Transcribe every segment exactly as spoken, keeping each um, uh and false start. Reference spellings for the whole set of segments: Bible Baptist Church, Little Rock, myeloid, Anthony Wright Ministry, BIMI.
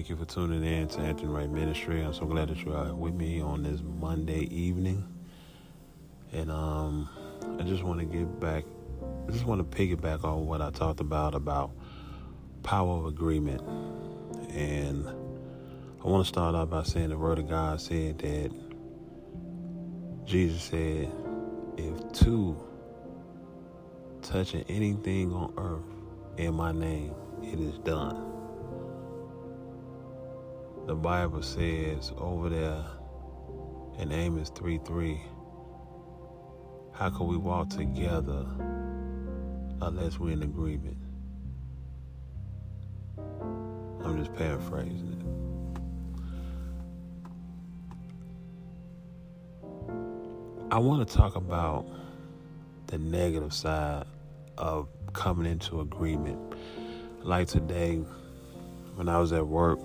Thank you for tuning in to Anthony Wright Ministry. I'm so glad that you are with me on this Monday evening. And um, I just want to get back, I just want to piggyback on what I talked about, about power of agreement. And I want to start off by saying the Word of God said that Jesus said, if two touching anything on earth in my name, it is done. The Bible says over there in Amos three three, how can we walk together unless we're in agreement? I'm just paraphrasing it. I want to talk about the negative side of coming into agreement. Like today, when I was at work,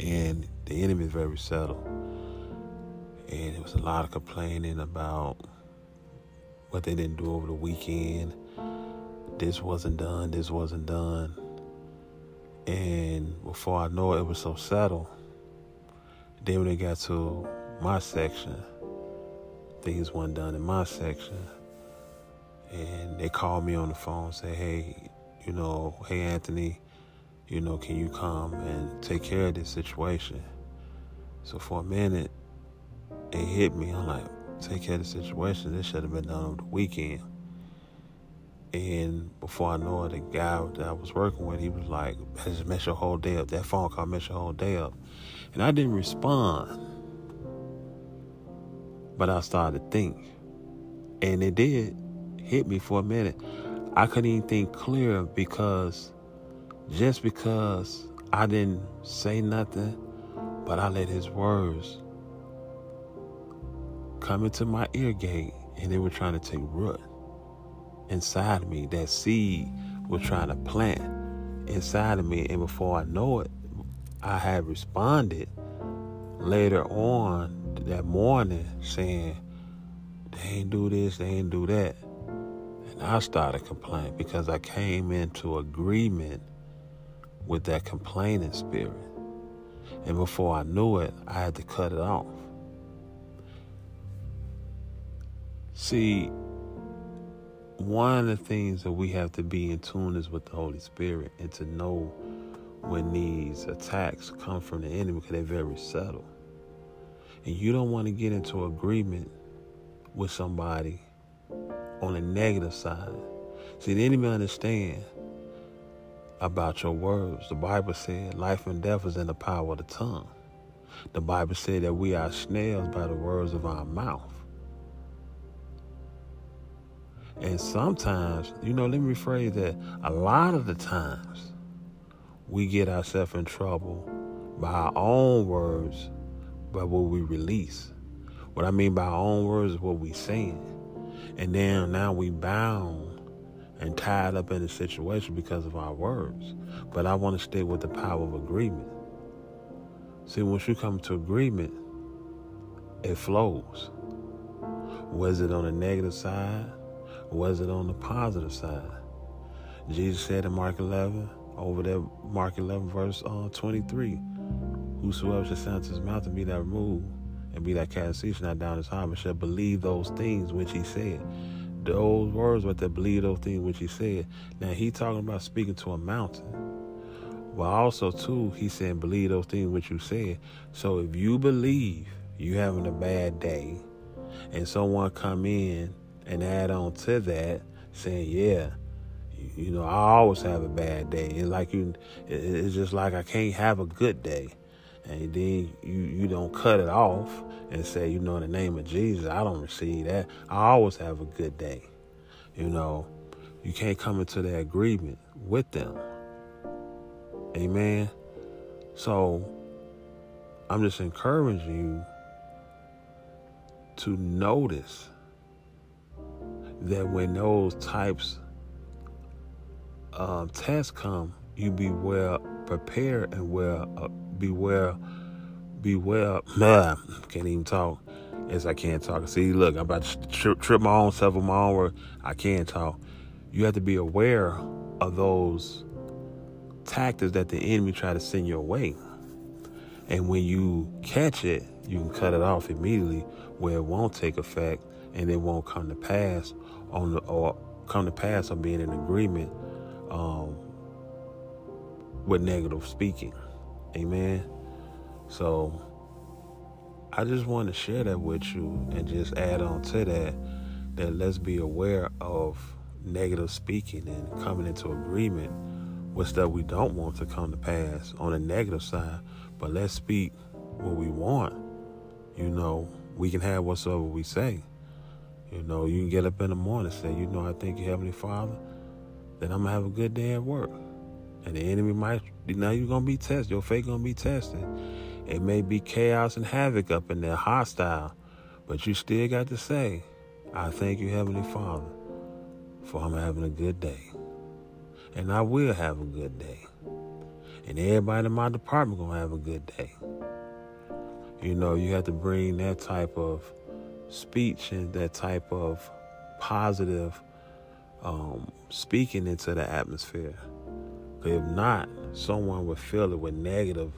and the enemy is very subtle, and it was a lot of complaining about what they didn't do over the weekend. This wasn't done, this wasn't done. And before I know it, it was so subtle. Then when it got to my section, things weren't done in my section. And they called me on the phone and said, hey, you know, hey, Anthony, you know, can you come and take care of this situation? So for a minute, it hit me. I'm like, take care of the situation. This should have been done over the weekend. And before I know it, the guy that I was working with, he was like, I just messed your whole day up. That phone call messed your whole day up. And I didn't respond. But I started to think. And it did hit me for a minute. I couldn't even think clear because just because I didn't say nothing, but I let his words come into my ear gate, and they were trying to take root inside of me. That seed was trying to plant inside of me, and before I know it, I had responded later on that morning saying, they ain't do this, they ain't do that. And I started complaining because I came into agreement with that complaining spirit. And before I knew it, I had to cut it off. See, one of the things that we have to be in tune is with the Holy Spirit, and to know when these attacks come from the enemy, because they're very subtle. And you don't want to get into agreement with somebody on the negative side. See, the enemy understands about your words. The Bible said life and death is in the power of the tongue. The Bible said that we are snails by the words of our mouth. And sometimes, you know, let me rephrase that. A lot of the times, we get ourselves in trouble by our own words, by what we release. What I mean by our own words is what we saying. And then now we bound and tied up in a situation because of our words. But I want to stay with the power of agreement. See, once you come to agreement, it flows. Was it on the negative side? Was it on the positive side? Jesus said in Mark eleven, over there, Mark eleven, verse uh, twenty-three, whosoever shall sound to his mouth and be that removed, and be that cast sea shall not down his harm, and shall believe those things which he said. Those words, but to believe those things which he said. Now he talking about speaking to a mountain, but also too he saying believe those things which you said. So if you believe you having a bad day, and someone come in and add on to that saying, yeah, you know, I always have a bad day. It's like you, it's just like I can't have a good day. And then you, you don't cut it off and say, you know, in the name of Jesus, I don't receive that. I always have a good day. You know, you can't come into that agreement with them. Amen. So I'm just encouraging you to notice that when those types of tests come, you be well prepared and well uh, beware, beware. Nah, can't even talk. Yes, I can't talk. See, look, I'm about to tri- trip my own self with my own word. I can't talk. You have to be aware of those tactics that the enemy try to send your way. And when you catch it, you can cut it off immediately where it won't take effect and it won't come to pass on the, or come to pass on being in agreement um, with negative speaking. Amen. So I just want to share that with you and just add on to that, that let's be aware of negative speaking and coming into agreement with stuff we don't want to come to pass on the negative side. But let's speak what we want. You know, we can have whatsoever we say. You know, you can get up in the morning and say, you know, I thank you, Heavenly Father, that I'm going to have a good day at work. And the enemy might, now you're going to be tested. Your faith going to be tested. It may be chaos and havoc up in there, hostile. But you still got to say, I thank you, Heavenly Father, for I'm having a good day. And I will have a good day. And everybody in my department going to have a good day. You know, you have to bring that type of speech and that type of positive um, speaking into the atmosphere. If not, someone would fill it with negative,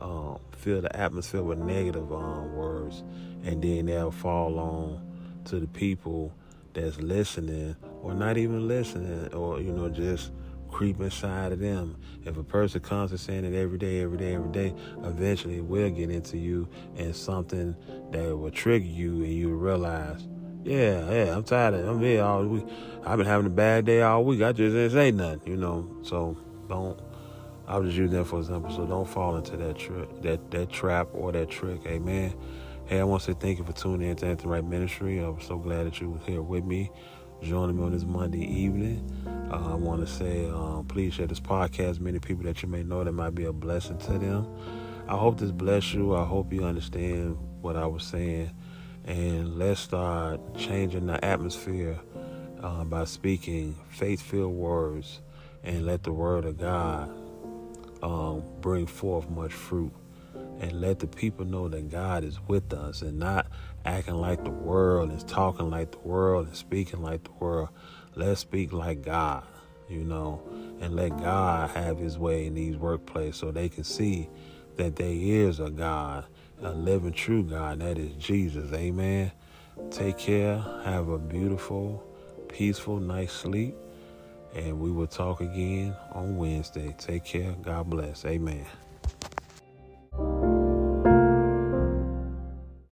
um, fill the atmosphere with negative um, words. And then they'll fall on to the people that's listening or not even listening, or, you know, just creep inside of them. If a person comes and saying it every day, every day, every day, eventually it will get into you and something that will trigger you, and you realize, yeah, yeah, I'm tired of it. I'm here all week. I've been having a bad day all week. I just didn't say nothing, you know. So don't, I'll just use that for example. So don't fall into that tri- that that trap or that trick. Amen. Hey, I want to say thank you for tuning in to Anthony Wright Ministry. I'm so glad that you were here with me, joining me on this Monday evening. Uh, I want to say, um, please share this podcast. Many people that you may know that might be a blessing to them. I hope this bless you. I hope you understand what I was saying. And let's start changing the atmosphere uh, by speaking faith-filled words, and let the word of God um, bring forth much fruit. And let the people know that God is with us, and not acting like the world and talking like the world and speaking like the world. Let's speak like God, you know, and let God have his way in these workplaces so they can see that there is a God, a living true God, and that is Jesus. Amen. Take care. Have a beautiful, peaceful night's sleep. And we will talk again on Wednesday. Take care. God bless. Amen.